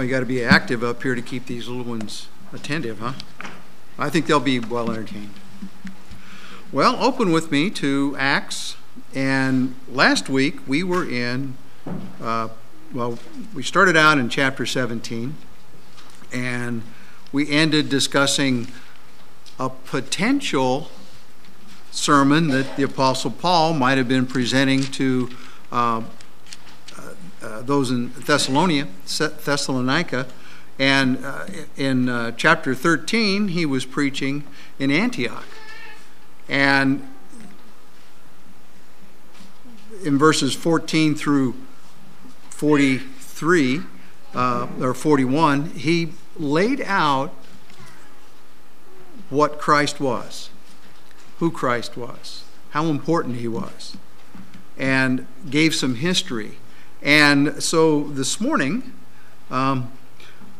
Well, you got to be active up here to keep these little ones attentive, huh? I think they'll be well entertained. Well, open with me to Acts. And last week we were in, we started out in chapter 17. And we ended discussing a potential sermon that the Apostle Paul might have been presenting to those in Thessalonica. And in chapter 13, he was preaching in Antioch. And in verses 14 through 43, or 41, he laid out what Christ was, who Christ was, how important he was, and gave some history. And so this morning, I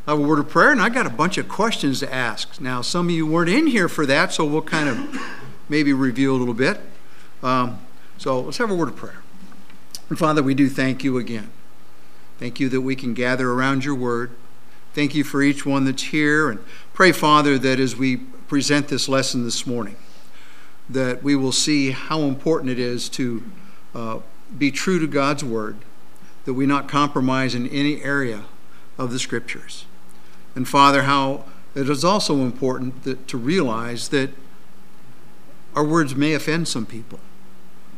have a word of prayer, and I got a bunch of questions to ask. Now, some of you weren't in here for that, so we'll kind of maybe review a little bit. So let's have a word of prayer. And Father, we do thank you again. Thank you that we can gather around your word. Thank you for each one that's here. And pray, Father, that as we present this lesson this morning, that we will see how important it is to be true to God's word, that we not compromise in any area of the Scriptures. And Father, how it is also important to realize that our words may offend some people,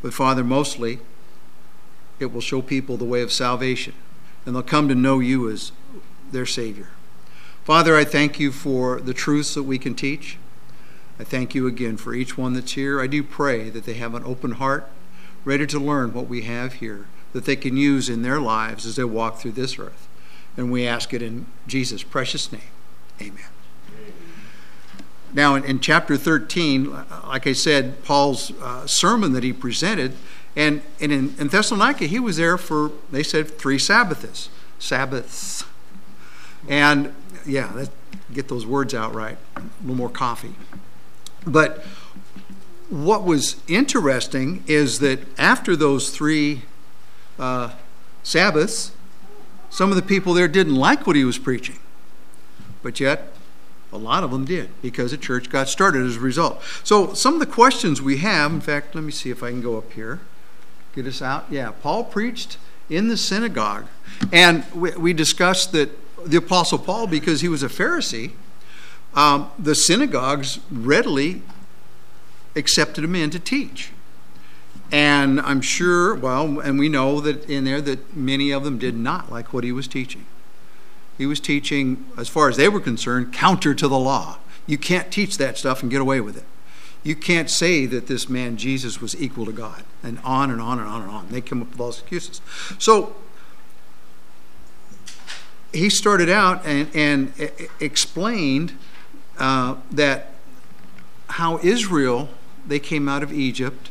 but Father, mostly it will show people the way of salvation, and they'll come to know you as their Savior. Father, I thank you for the truths that we can teach. I thank you again for each one that's here. I do pray that they have an open heart, ready to learn what we have here, that they can use in their lives as they walk through this earth. And we ask it in Jesus' precious name. Amen. Amen. Now, in chapter 13, like I said, Paul's sermon that he presented, and in Thessalonica, he was there for, they said, 3 Sabbaths. Sabbaths. And, yeah, get those words out right. A little more coffee. But what was interesting is that after those 3 Sabbaths, some of the people there didn't like what he was preaching, but yet a lot of them did, because the church got started as a result. So some of the questions we have, in fact, let me see if I can go up here, get us out. Yeah, Paul preached in the synagogue, and we discussed that the Apostle Paul, because he was a Pharisee, the synagogues readily accepted him in to teach. And I'm sure, and we know that in there that many of them did not like what he was teaching. He was teaching, as far as they were concerned, counter to the law. You can't teach that stuff and get away with it. You can't say that this man Jesus was equal to God, and on and on and on and on. They come up with all those excuses. So he started out and explained that how Israel, they came out of Egypt.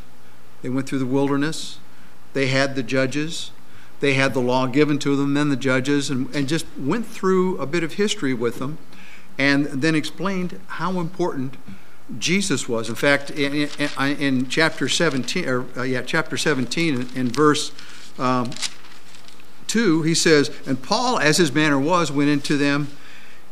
They went through the wilderness. They had the judges. They had the law given to them, then the judges, and just went through a bit of history with them, and then explained how important Jesus was. In fact, in chapter 17, chapter 17, in verse 2, he says, "And Paul, as his manner was, went into them,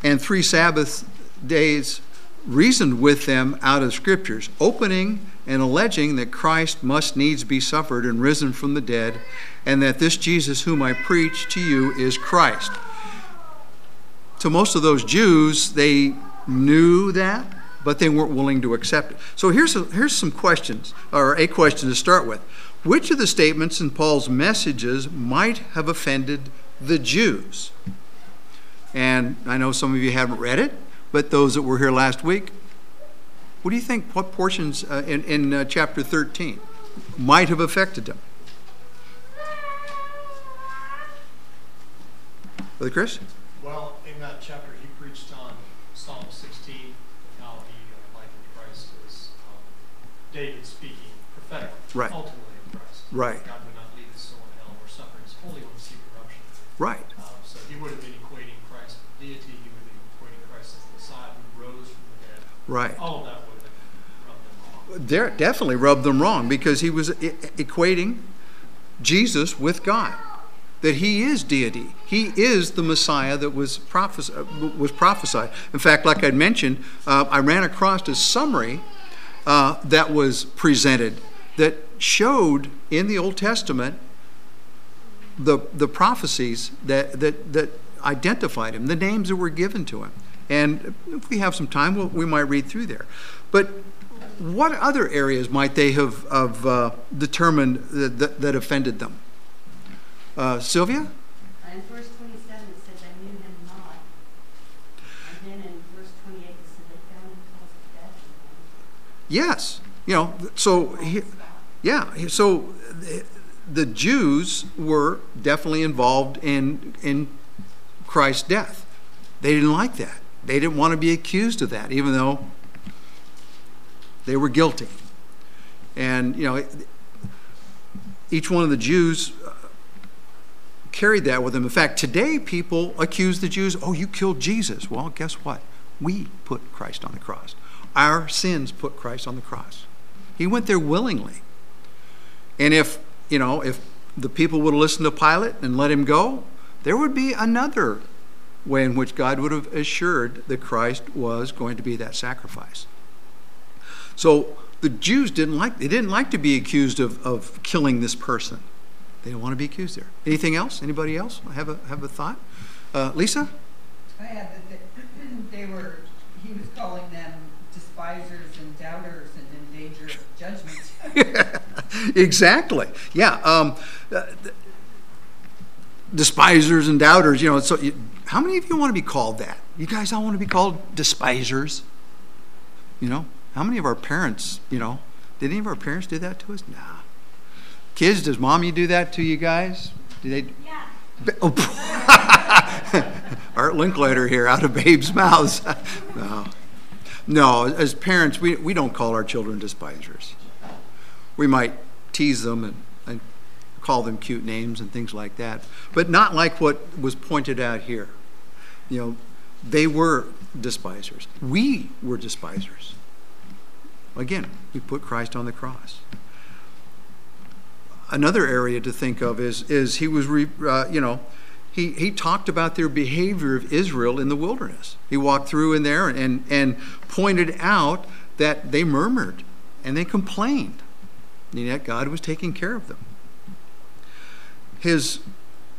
and 3 Sabbath days reasoned with them out of Scriptures, opening and alleging that Christ must needs be suffered and risen from the dead, and that this Jesus whom I preach to you is Christ." To most of those Jews, they knew that, but they weren't willing to accept it. So here's some questions, or a question to start with. Which of the statements in Paul's messages might have offended the Jews? And I know some of you haven't read it, but those that were here last week, what do you think, what portions in chapter 13 might have affected them? Brother Chris? Well, in that chapter, he preached on Psalm 16, how he likened Christ as David speaking prophetically, right, ultimately of Christ. Right. God would not lead his soul in hell or suffer his holy one to see corruption. Right. So he would have been equating Christ with deity. Right. All of that would have rubbed them wrong. Definitely rubbed them wrong, because he was equating Jesus with God. that he is deity. He is the Messiah that was prophesied. In fact, like I mentioned, I ran across a summary that was presented that showed in the Old Testament the prophecies that identified him, the names that were given to him. And if we have some time, we might read through there. But what other areas might they have determined that offended them? Sylvia? In verse 27 it says, I knew him not. And then in verse 28 it says, I found him close to death. Yes. You know, so, so the Jews were definitely involved in Christ's death. They didn't like that. They didn't want to be accused of that, even though they were guilty. And, you know, each one of the Jews carried that with them. In fact, today people accuse the Jews, oh, you killed Jesus. Well, guess what? We put Christ on the cross. Our sins put Christ on the cross. He went there willingly. And if the people would have listened to Pilate and let him go, there would be another way in which God would have assured that Christ was going to be that sacrifice. So the Jews didn't like to be accused of killing this person. They don't want to be accused there. Anything else? Anybody else have a thought? Lisa? I had that he was calling them despisers and doubters and in danger of judgment. Exactly. Yeah. Despisers and doubters. You know. So, how many of you want to be called that? You guys all want to be called despisers. You know. How many of our parents? You know. Did any of our parents do that to us? Nah. Kids, does mommy do that to you guys? Do they? Yeah. Oh. Art Linklater here, out of babes' mouths. No, as parents, we don't call our children despisers. We might tease them and call them cute names and things like that, but not like what was pointed out here. You know, they were despisers. We were despisers. Again, we put Christ on the cross. Another area to think of is he was he talked about their behavior of Israel in the wilderness. He walked through in there and pointed out that they murmured and they complained, and yet God was taking care of them. His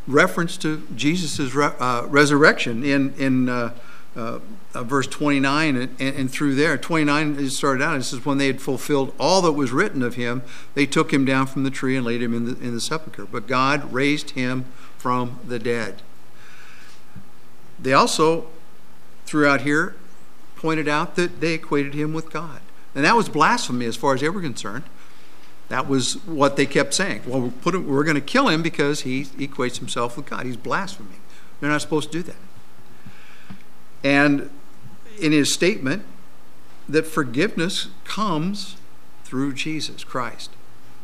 reference to Jesus' resurrection in verse 29 and through there. 29, it started out, it says, when they had fulfilled all that was written of him, they took him down from the tree and laid him in the sepulchre. But God raised him from the dead. They also, throughout here, pointed out that they equated him with God. And that was blasphemy as far as they were concerned. That was what they kept saying. Well, we're going to kill him because he equates himself with God. He's blaspheming. They're not supposed to do that. And in his statement that forgiveness comes through Jesus Christ,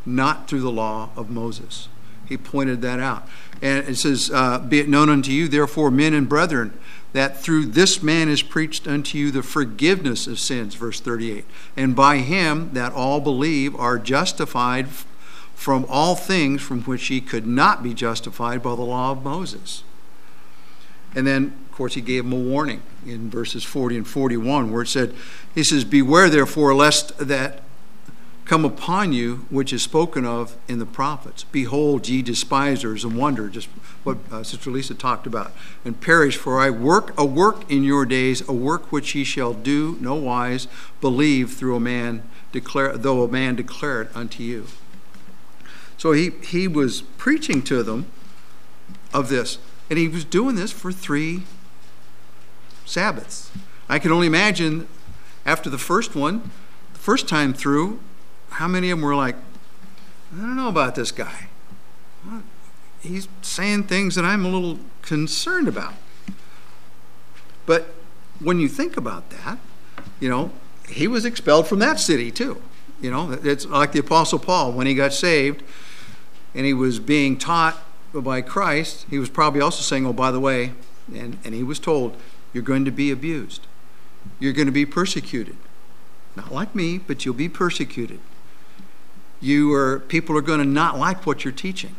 not through the law of Moses. He pointed that out. And it says, be it known unto you, therefore, men and brethren, that through this man is preached unto you the forgiveness of sins, verse 38. And by him that all believe are justified from all things from which ye could not be justified by the law of Moses. And then, of course, he gave them a warning in verses 40 and 41, where it said, he says, beware therefore lest that come upon you which is spoken of in the prophets. Behold, ye despisers, and wonder, just what Sister Lisa talked about, and perish, for I work a work in your days, a work which ye shall do no wise, believe through a man, though a man declare it unto you. So he was preaching to them of this. And he was doing this for 3 Sabbaths. I can only imagine after the first one, the first time through, how many of them were like, I don't know about this guy. He's saying things that I'm a little concerned about. But when you think about that, you know, he was expelled from that city too. You know, it's like the Apostle Paul when he got saved and he was being taught by Christ, he was probably also saying, oh, by the way, and he was told, you're going to be abused. You're going to be persecuted. Not like me, but you'll be persecuted. People are going to not like what you're teaching.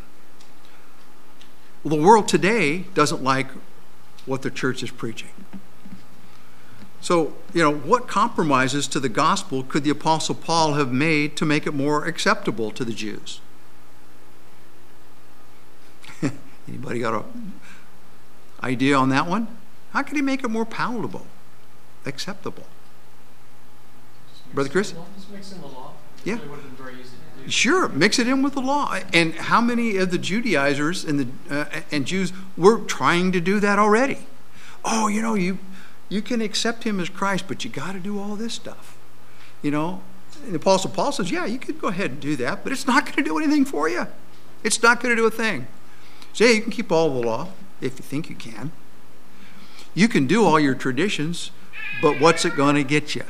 Well, the world today doesn't like what the church is preaching. So, what compromises to the gospel could the Apostle Paul have made to make it more acceptable to the Jews? Anybody got an idea on that one? How could he make it more palatable, acceptable? Brother Chris? Just mix in the law. Yeah. It would have been very easy to do. Sure, mix it in with the law. And how many of the Judaizers and Jews were trying to do that already? Oh, you can accept him as Christ, but you got to do all this stuff. And the Apostle Paul says, yeah, you could go ahead and do that, but it's not going to do anything for you. It's not going to do a thing. So yeah, you can keep all the law if you think you can. You can do all your traditions, but what's it going to get you?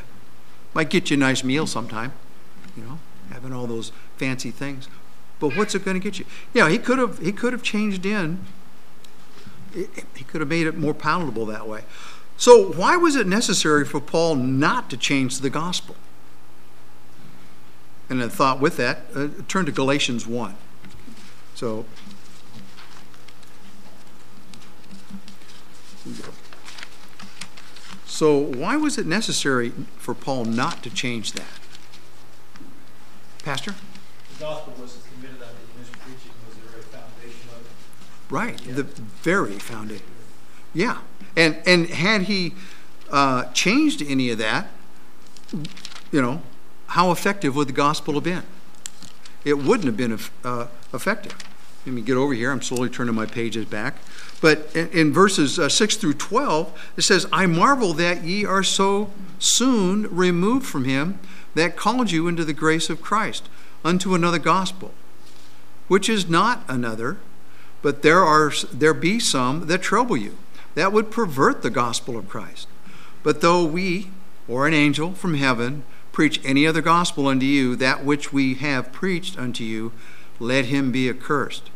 Might get you a nice meal sometime, having all those fancy things. But what's it going to get you? Yeah, he could have changed in. He could have made it more palatable that way. So why was it necessary for Paul not to change the gospel? And I thought with that, turn to Galatians 1. So here we go. So why was it necessary for Paul not to change that? Pastor? The gospel was committed on the initial preaching was the very foundation of it. Right, yeah. The very foundation. Yeah, and had he changed any of that, how effective would the gospel have been? It wouldn't have been effective. Let me get over here. I'm slowly turning my pages back. But in verses 6 through 12, it says, I marvel that ye are so soon removed from him that called you into the grace of Christ, unto another gospel, which is not another, but there be some that trouble you, that would pervert the gospel of Christ. But though we, or an angel from heaven, preach any other gospel unto you, that which we have preached unto you, let him be accursed.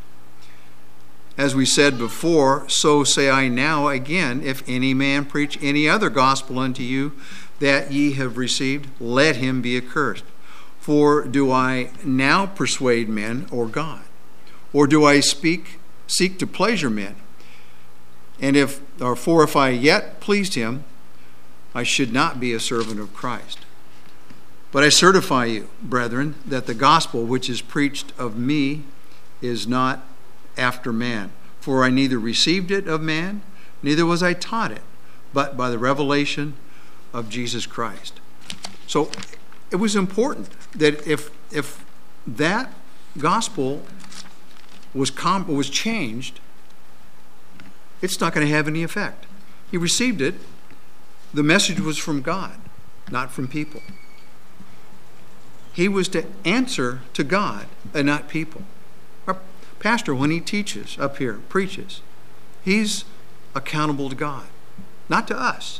As we said before, so say I now again, if any man preach any other gospel unto you that ye have received, let him be accursed. For do I now persuade men or God? Or do I seek to pleasure men? And if I yet pleased him, I should not be a servant of Christ. But I certify you, brethren, that the gospel which is preached of me is not after man. For I neither received it of man, neither was I taught it, but by the revelation of Jesus Christ. So it was important that if that gospel was changed, it's not going to have any effect. He received it. The message was from God, not from people. He was to answer to God and not people. Our pastor, when he teaches up here, preaches, he's accountable to God, not to us.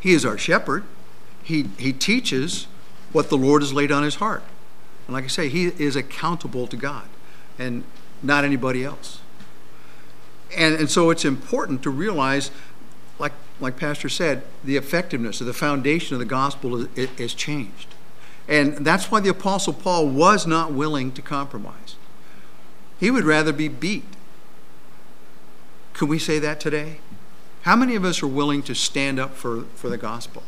He is our shepherd. He teaches what the Lord has laid on his heart. And like I say, he is accountable to God and not anybody else. And so it's important to realize, like Pastor said, the effectiveness of the foundation of the gospel is changed. And that's why the Apostle Paul was not willing to compromise. He would rather be beat. Can we say that today? How many of us are willing to stand up for the gospel?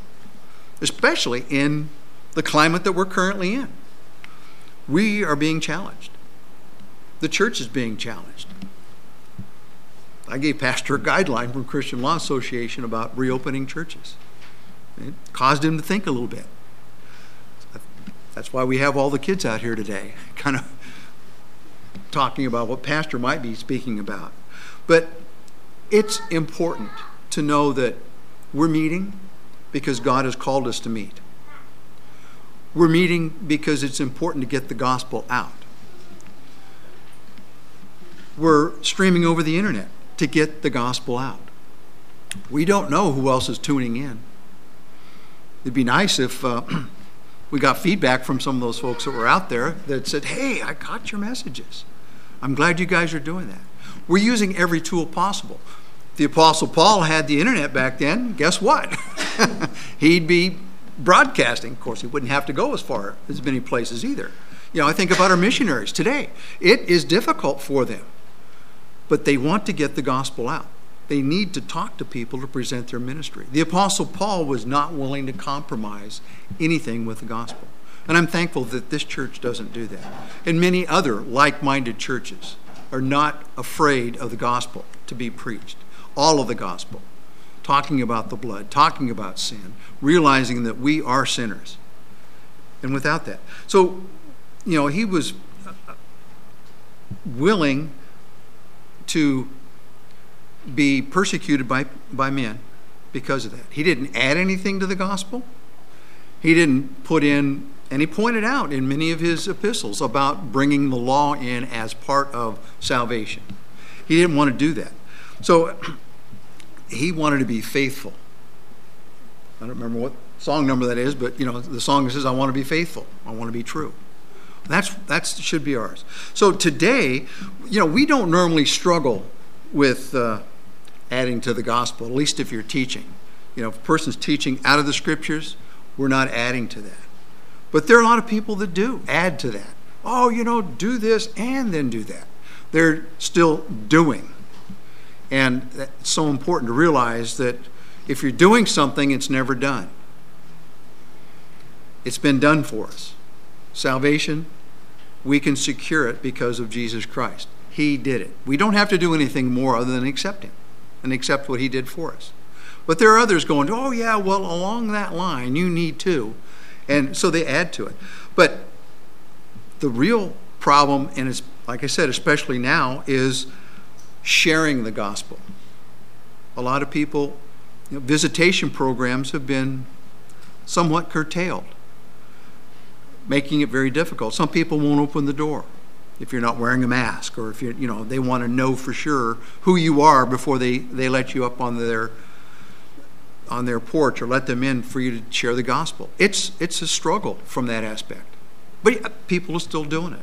Especially in the climate that we're currently in. We are being challenged. The church is being challenged. I gave Pastor a guideline from Christian Law Association about reopening churches. It caused him to think a little bit. That's why we have all the kids out here today, kind of talking about what Pastor might be speaking about. But it's important to know that we're meeting because God has called us to meet. We're meeting because it's important to get the gospel out. We're streaming over the internet to get the gospel out. We don't know who else is tuning in. It'd be nice if we got feedback from some of those folks that were out there that said, hey, I got your messages. I'm glad you guys are doing that. We're using every tool possible. The Apostle Paul had the internet back then. Guess what? He'd be broadcasting. Of course, he wouldn't have to go as far as many places either. I think about our missionaries today. It is difficult for them But they want to get the gospel out. They need to talk to people to present their ministry. The Apostle Paul was not willing to compromise anything with the gospel. And I'm thankful that this church doesn't do that. And many other like-minded churches are not afraid of the gospel to be preached. All of the gospel. Talking about the blood, talking about sin, realizing that we are sinners. And without that. So, you know, he was willing to be persecuted by men because of that. He didn't add anything to the gospel. He didn't put in, and he pointed out in many of his epistles about bringing the law in as part of salvation. He didn't want to do that. So he wanted to be faithful. I don't remember what song number that is, but you know, the song says, I want to be faithful. I want to be true. That should be ours. So today, you know, we don't normally struggle with adding to the gospel, at least if you're teaching. You know, if a person's teaching out of the scriptures, we're not adding to that. But there are a lot of people that do add to that. Oh, you know, do this and then do that. They're still doing. And it's so important to realize that if you're doing something, it's never done. It's been done for us. Salvation, we can secure it because of Jesus Christ. He did it. We don't have to do anything more other than accept him and accept what he did for us. But there are others going, oh yeah, well, along that line, you need to. And so they add to it. But the real problem, and it's, like I said, especially now, is sharing the gospel. A lot of people, you know, visitation programs have been somewhat curtailed, making it very difficult. Some people won't open the door. If you're not wearing a mask, or if you're, you know, they want to know for sure who you are before they let you up on their porch or let them in for you to share the gospel. It's a struggle from that aspect. But people are still doing it.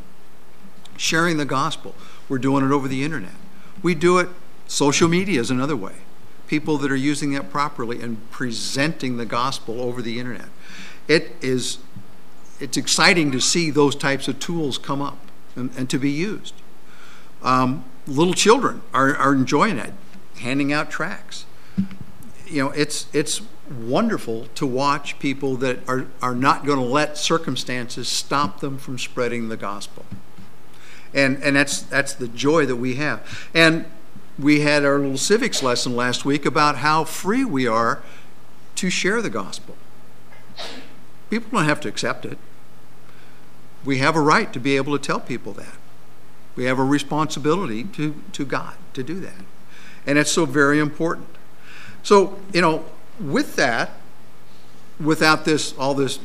Sharing the gospel. We're doing it over the internet. We do it, social media is another way. People that are using that properly and presenting the gospel over the internet. It's exciting to see those types of tools come up. And to be used. Little children are enjoying it, handing out tracts. You know, it's wonderful to watch people that are not going to let circumstances stop them from spreading the gospel. And that's the joy that we have. And we had our little civics lesson last week about how free we are to share the gospel. People don't have to accept it. We have a right to be able to tell people that. We have a responsibility to God to do that. And it's so very important. So, you know, with that, without this, all this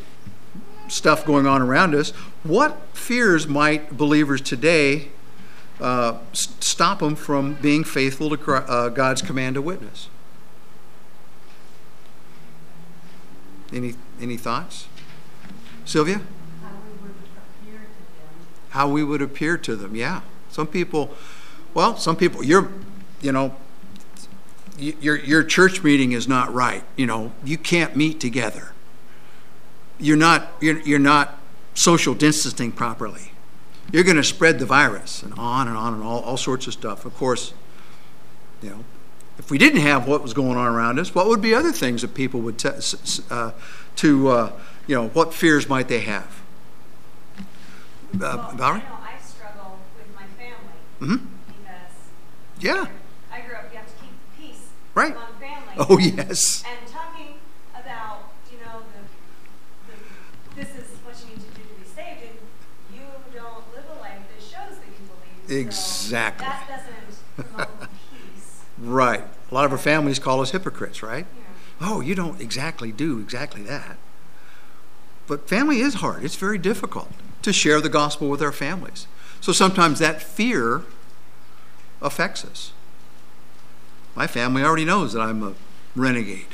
stuff going on around us, what fears might believers today stop them from being faithful to God's command to witness? Any thoughts? Sylvia? How we would appear to them, yeah. Some people, your church meeting is not right. You know, you can't meet together. You're not social distancing properly. You're going to spread the virus, and on and on and all sorts of stuff. Of course, you know, if we didn't have what was going on around us, what would be other things that people would what fears might they have? Valerie? I know I struggle with my family because I grew up, you have to keep peace among family. Oh, yes. And talking about, you know, this is what you need to do to be saved, and you don't live a life that shows that you believe. Exactly. So that doesn't promote peace. Right. A lot of our families call us hypocrites, right? Yeah. Oh, you don't exactly do exactly that. But family is hard. It's very difficult to share the gospel with our families. So sometimes that fear affects us. My family already knows that I'm a renegade.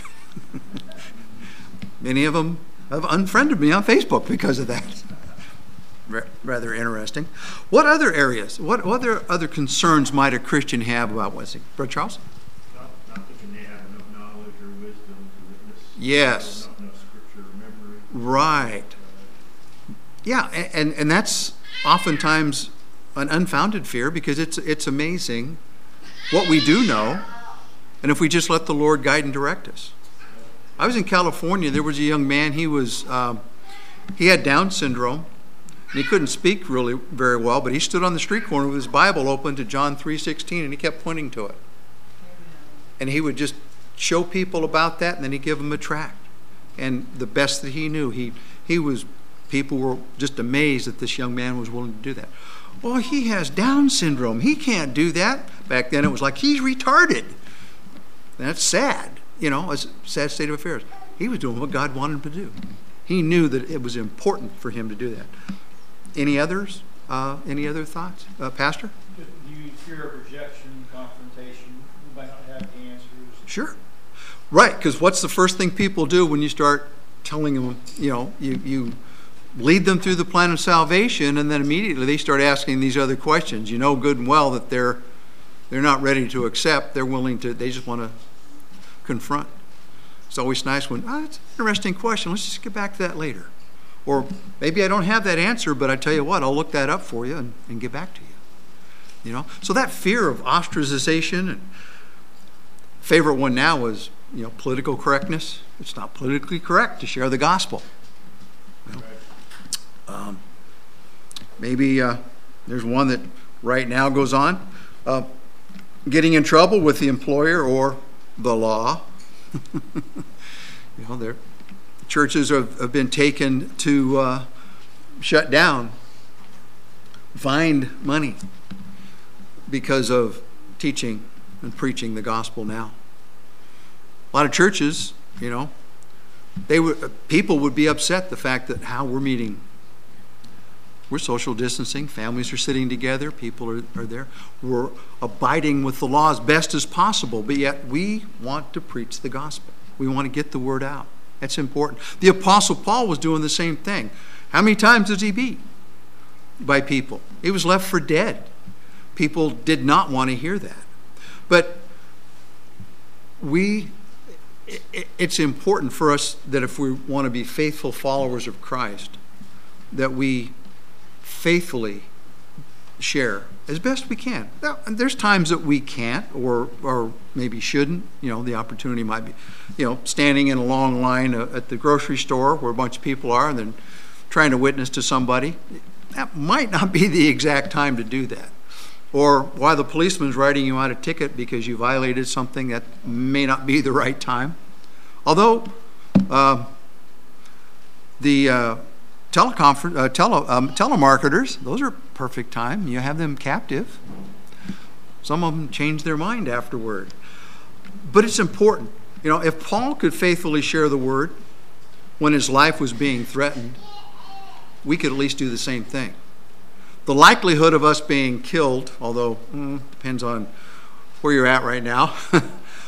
Many of them have unfriended me on Facebook because of that. Rather interesting. What other areas, what other concerns might a Christian have about witnessing? Brother Charles? Not thinking they have enough knowledge or wisdom to witness. Yes. Not enough scripture or memory. Right. Yeah, and that's oftentimes an unfounded fear because it's amazing what we do know, and if we just let the Lord guide and direct us. I was in California. There was a young man. He had Down syndrome, and he couldn't speak really very well, but he stood on the street corner with his Bible open to John 3:16, and he kept pointing to it. And he would just show people about that, and then he'd give them a tract. And the best that he knew, people were just amazed that this young man was willing to do that. Well, he has Down syndrome. He can't do that. Back then it was like, he's retarded. And that's sad. It's a sad state of affairs. He was doing what God wanted him to do. He knew that it was important for him to do that. Any others? Any other thoughts? Pastor? You fear of rejection, confrontation. You might not have the answers. Sure. Right, because what's the first thing people do when you start telling them, you lead them through the plan of salvation, and then immediately they start asking these other questions. You know good and well that they're not ready to accept. They're willing to, they just want to confront. It's always nice when, that's an interesting question. Let's just get back to that later. Or maybe I don't have that answer, but I tell you what, I'll look that up for you and get back to you. So that fear of ostracization, and favorite one now is, political correctness. It's not politically correct to share the gospel. Maybe there's one that right now goes on. Getting in trouble with the employer or the law. Churches have been taken to shut down, find money because of teaching and preaching the gospel now. A lot of churches, people would be upset the fact that how we're meeting. We're social distancing. Families are sitting together. People are there. We're abiding with the law as best as possible, but yet we want to preach the gospel. We want to get the word out. That's important. The Apostle Paul was doing the same thing. How many times was he beat by people? He was left for dead. People did not want to hear that. But it's important for us that if we want to be faithful followers of Christ, that we faithfully share as best we can. Now, there's times that we can't or maybe shouldn't. The opportunity might be, standing in a long line at the grocery store where a bunch of people are and then trying to witness to somebody. That might not be the exact time to do that. Or why the policeman's writing you out a ticket because you violated something, that may not be the right time. Although telemarketers, those are perfect time. You have them captive. Some of them change their mind afterward. But it's important. If Paul could faithfully share the word when his life was being threatened, we could at least do the same thing. The likelihood of us being killed, although depends on where you're at right now,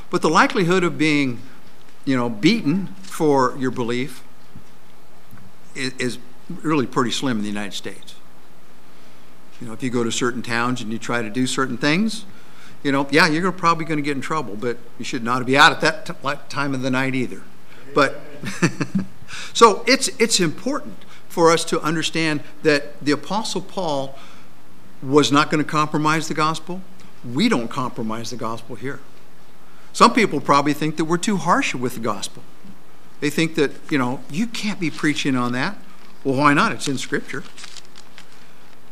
but the likelihood of being, beaten for your belief is really pretty slim in the United States. If you go to certain towns and you try to do certain things, you're probably going to get in trouble, but you should not be out at that time of the night either. But so it's important for us to understand that the Apostle Paul was not going to compromise the gospel. We don't compromise the gospel here. Some people probably think that we're too harsh with the gospel. They think that, you can't be preaching on that. Well, why not? It's in Scripture.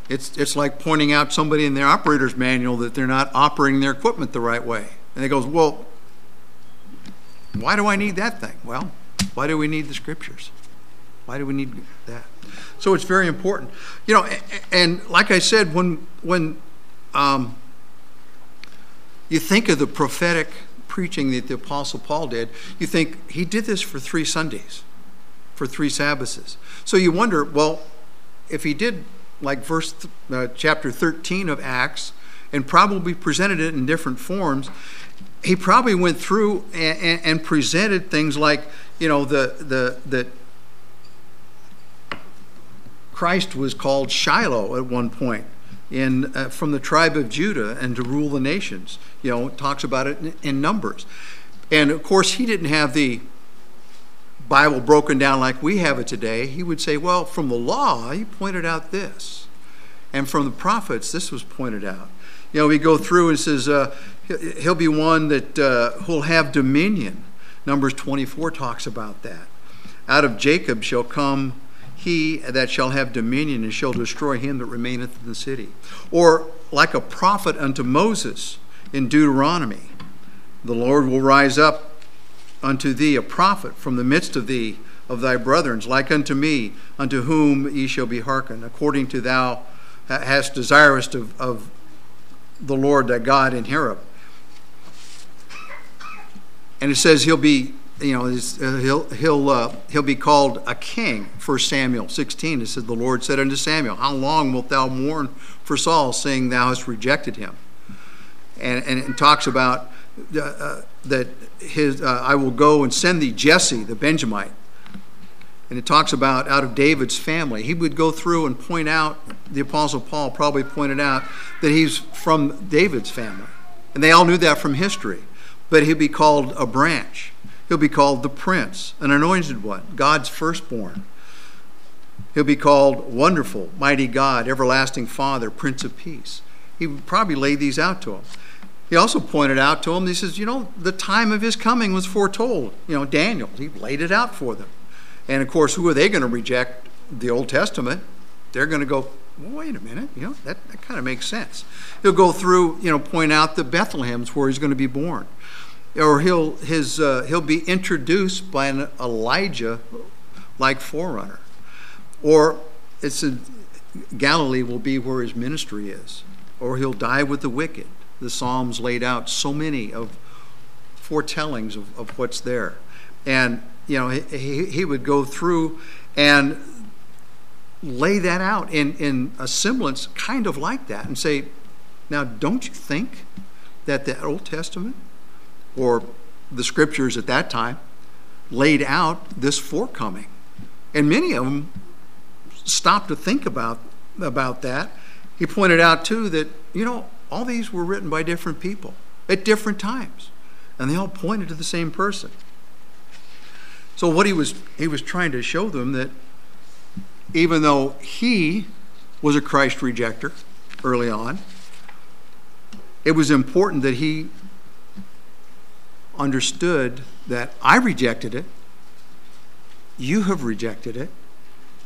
It's like pointing out somebody in their operator's manual that they're not operating their equipment the right way. And they goes, well, why do I need that thing? Well, why do we need the Scriptures? Why do we need that? So it's very important. And like I said, when you think of the prophetic preaching that the Apostle Paul did, you think he did this for 3 Sundays, for 3 Sabbaths. So you wonder, well, if he did like chapter 13 of Acts and probably presented it in different forms, he probably went through and presented things like, the Christ was called Shiloh at one point from the tribe of Judah and to rule the nations. It talks about it in Numbers. And, of course, he didn't have the Bible broken down like we have it today. He would say, well, from the law, he pointed out this. And from the prophets, this was pointed out. you know, we go through and says he'll be one that will have dominion. Numbers 24 talks about that. Out of Jacob shall come he that shall have dominion, and shall destroy him that remaineth in the city. Or like a prophet unto Moses in Deuteronomy, the Lord will rise up unto thee a prophet from the midst of thee, of thy brethren, like unto me, unto whom ye shall be hearkened, according to thou hast desirest of the Lord thy God in Horeb. And it says he'll be, you know, he'll be called a king. 1 Samuel 16, it says, the Lord said unto Samuel, how long wilt thou mourn for Saul, seeing thou hast rejected him? And it talks about that his I will go and send thee Jesse the Benjamite. And it talks about out of David's family. He would go through and point out, the Apostle Paul probably pointed out, that he's from David's family. And they all knew that from history. But he'll be called a branch. He'll be called the prince, an anointed one, God's firstborn. He'll be called Wonderful, Mighty God, Everlasting Father, Prince of Peace. He would probably lay these out to him. He also pointed out to him, he says, you know, the time of his coming was foretold. You know, Daniel, he laid it out for them. And, of course, who are they going to reject? The Old Testament. They're going to go, well, wait a minute, you know, that kind of makes sense. He'll go through, you know, point out the Bethlehem's where he's going to be born. Or he'll be introduced by an Elijah-like forerunner. Or it's Galilee will be where his ministry is. Or he'll die with the wicked. The Psalms laid out so many of foretellings of what's there. And, you know, he would go through and lay that out in a semblance kind of like that and say, now don't you think that the Old Testament or the scriptures at that time laid out this forecoming? And many of them stopped to think about that. He pointed out, too, that, you know, all these were written by different people at different times, and they all pointed to the same person. So what he was trying to show them that even though he was a Christ rejecter early on, it was important that he understood that I rejected it, you have rejected it,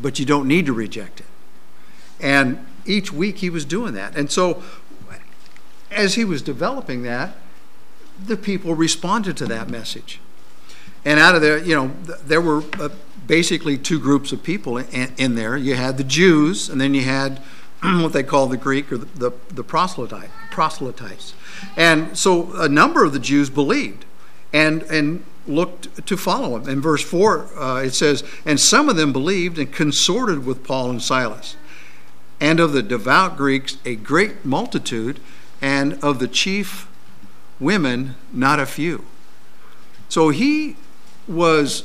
but you don't need to reject it. And each week he was doing that. And so as he was developing that, the people responded to that message. And out of there, you know, there were basically two groups of people in there. You had the Jews, and then you had what they call the Greek or the proselytes. And so a number of the Jews believed and looked to follow him. In verse 4, it says, and some of them believed and consorted with Paul and Silas, and of the devout Greeks a great multitude, and of the chief women not a few. So he was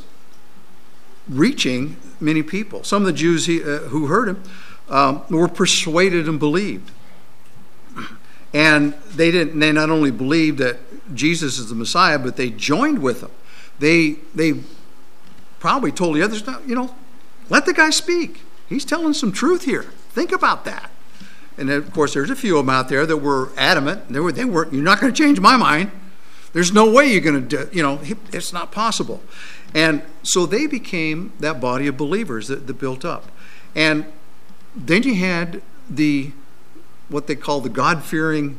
reaching many people. Some of the Jews who heard him were persuaded and believed. And they not only believed that Jesus is the Messiah, but they joined with him. They probably told the others, you know, let the guy speak. He's telling some truth here. Think about that. And then, of course, there's a few of them out there that were adamant. They weren't. You're not going to change my mind. There's no way you're going to, you know, it's not possible. And so they became that body of believers that built up. And then you had what they call the God-fearing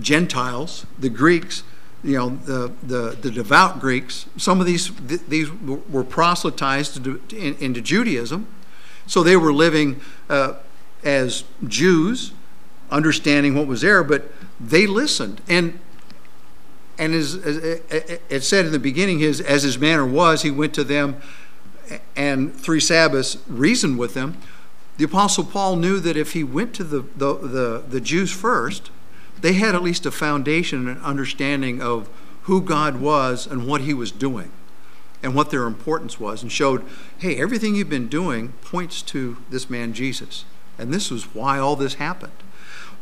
Gentiles, the Greeks, you know, the devout Greeks. Some of these were proselytized into Judaism. So they were living as Jews, understanding what was there, but they listened. And as it said in the beginning, as his manner was, he went to them and 3 Sabbaths reasoned with them. The Apostle Paul knew that if he went to the Jews first, they had at least a foundation and an understanding of who God was and what he was doing and what their importance was, and showed, hey, everything you've been doing points to this man Jesus. And this was why all this happened.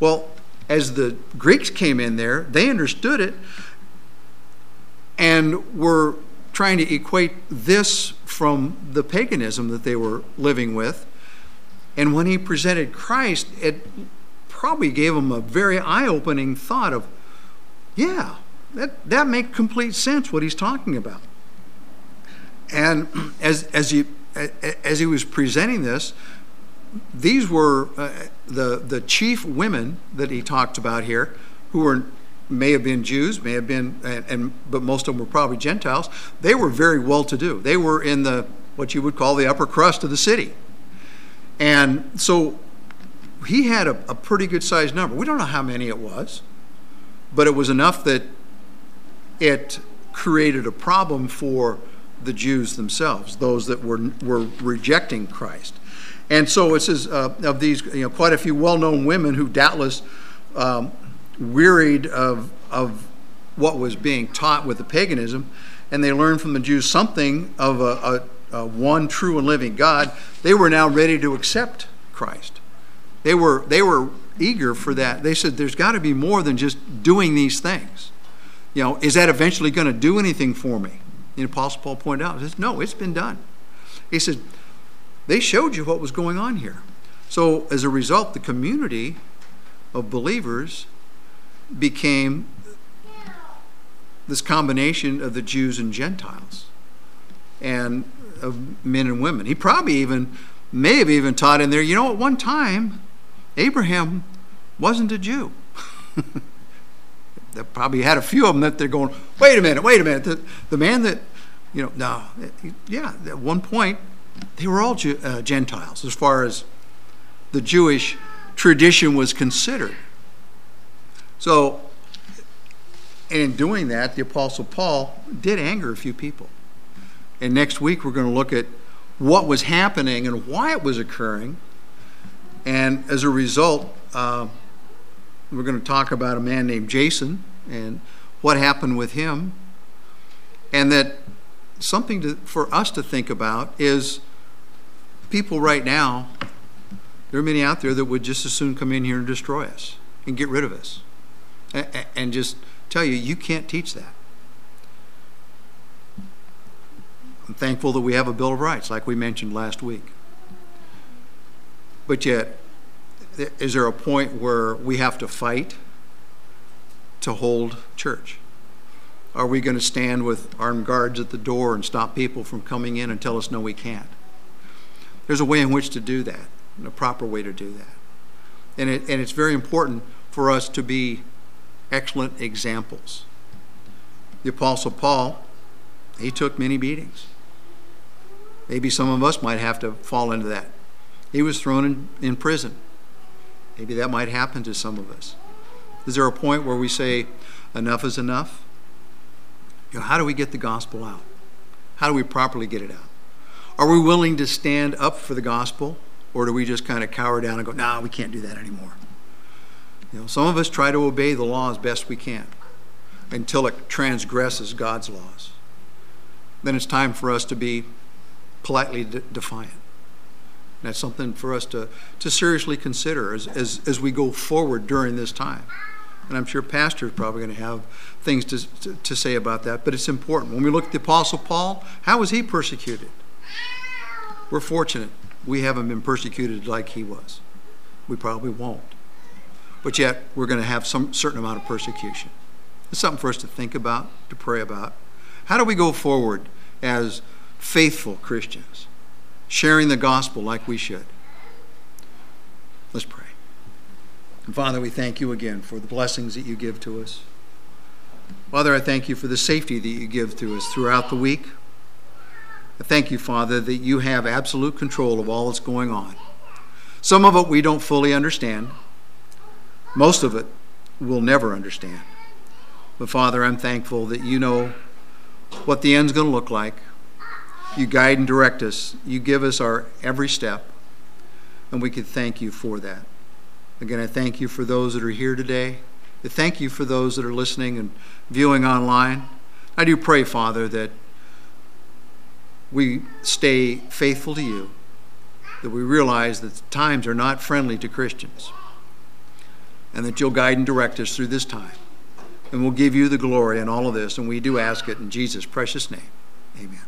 Well, as the Greeks came in there, they understood it and were trying to equate this from the paganism that they were living with. And when he presented Christ, it probably gave him a very eye-opening thought of, yeah, that makes complete sense what he's talking about. And as he was presenting this, these were the chief women that he talked about here, who may have been Jews, may have been, but most of them were probably Gentiles. They were very well-to-do. They were in the what you would call the upper crust of the city, and so he had a pretty good-sized number. We don't know how many it was, but it was enough that it created a problem for the Jews themselves, those that were rejecting Christ. And so it says of these, quite a few well-known women who doubtless wearied of what was being taught with the paganism, and they learned from the Jews something of a one true and living God. They were now ready to accept Christ. They were eager for that. They said, there's got to be more than just doing these things. Is that eventually going to do anything for me? The Apostle Paul pointed out, he says, no, it's been done. He said, they showed you what was going on here. So as a result, the community of believers became this combination of the Jews and Gentiles and of men and women. He probably may have even taught in there, at one time, Abraham wasn't a Jew. They probably had a few of them that they're going, wait a minute. The man that, at one point, they were all Gentiles as far as the Jewish tradition was considered. So, in doing that, the Apostle Paul did anger a few people. And next week, we're going to look at what was happening and why it was occurring. And as a result, we're going to talk about a man named Jason and what happened with him. And that something for us to think about is people right now, there are many out there that would just as soon come in here and destroy us and get rid of us and just tell you, you can't teach that. I'm thankful that we have a Bill of Rights, like we mentioned last week. But yet, is there a point where we have to fight to hold church? Are we going to stand with armed guards at the door and stop people from coming in and tell us, no, we can't? There's a way in which to do that, and a proper way to do that. And it's very important for us to be excellent examples. The Apostle Paul, he took many beatings. Maybe some of us might have to fall into that. He was thrown in prison. Maybe that might happen to some of us. Is there a point where we say, enough is enough? How do we get the gospel out? How do we properly get it out? Are we willing to stand up for the gospel? Or do we just kind of cower down and go, nah, we can't do that anymore? Some of us try to obey the law as best we can until it transgresses God's laws. Then it's time for us to be politely defiant. And that's something for us to seriously consider as we go forward during this time. And I'm sure pastors are probably going to have things to say about that, but it's important. When we look at the Apostle Paul, how was he persecuted? We're fortunate we haven't been persecuted like he was. We probably won't. But yet, we're going to have some certain amount of persecution. It's something for us to think about, to pray about. How do we go forward as faithful Christians, sharing the gospel like we should? Let's pray. And Father, we thank you again for the blessings that you give to us. Father, I thank you for the safety that you give to us throughout the week. I thank you, Father, that you have absolute control of all that's going on. Some of it we don't fully understand. Most of it we'll never understand. But Father, I'm thankful that you know what the end's going to look like. You guide and direct us. You give us our every step, and we can thank you for that. Again, I thank you for those that are here today. I thank you for those that are listening and viewing online. I do pray, Father, that we stay faithful to you, that we realize that the times are not friendly to Christians, and that you'll guide and direct us through this time. And we'll give you the glory in all of this, and we do ask it in Jesus' precious name. Amen.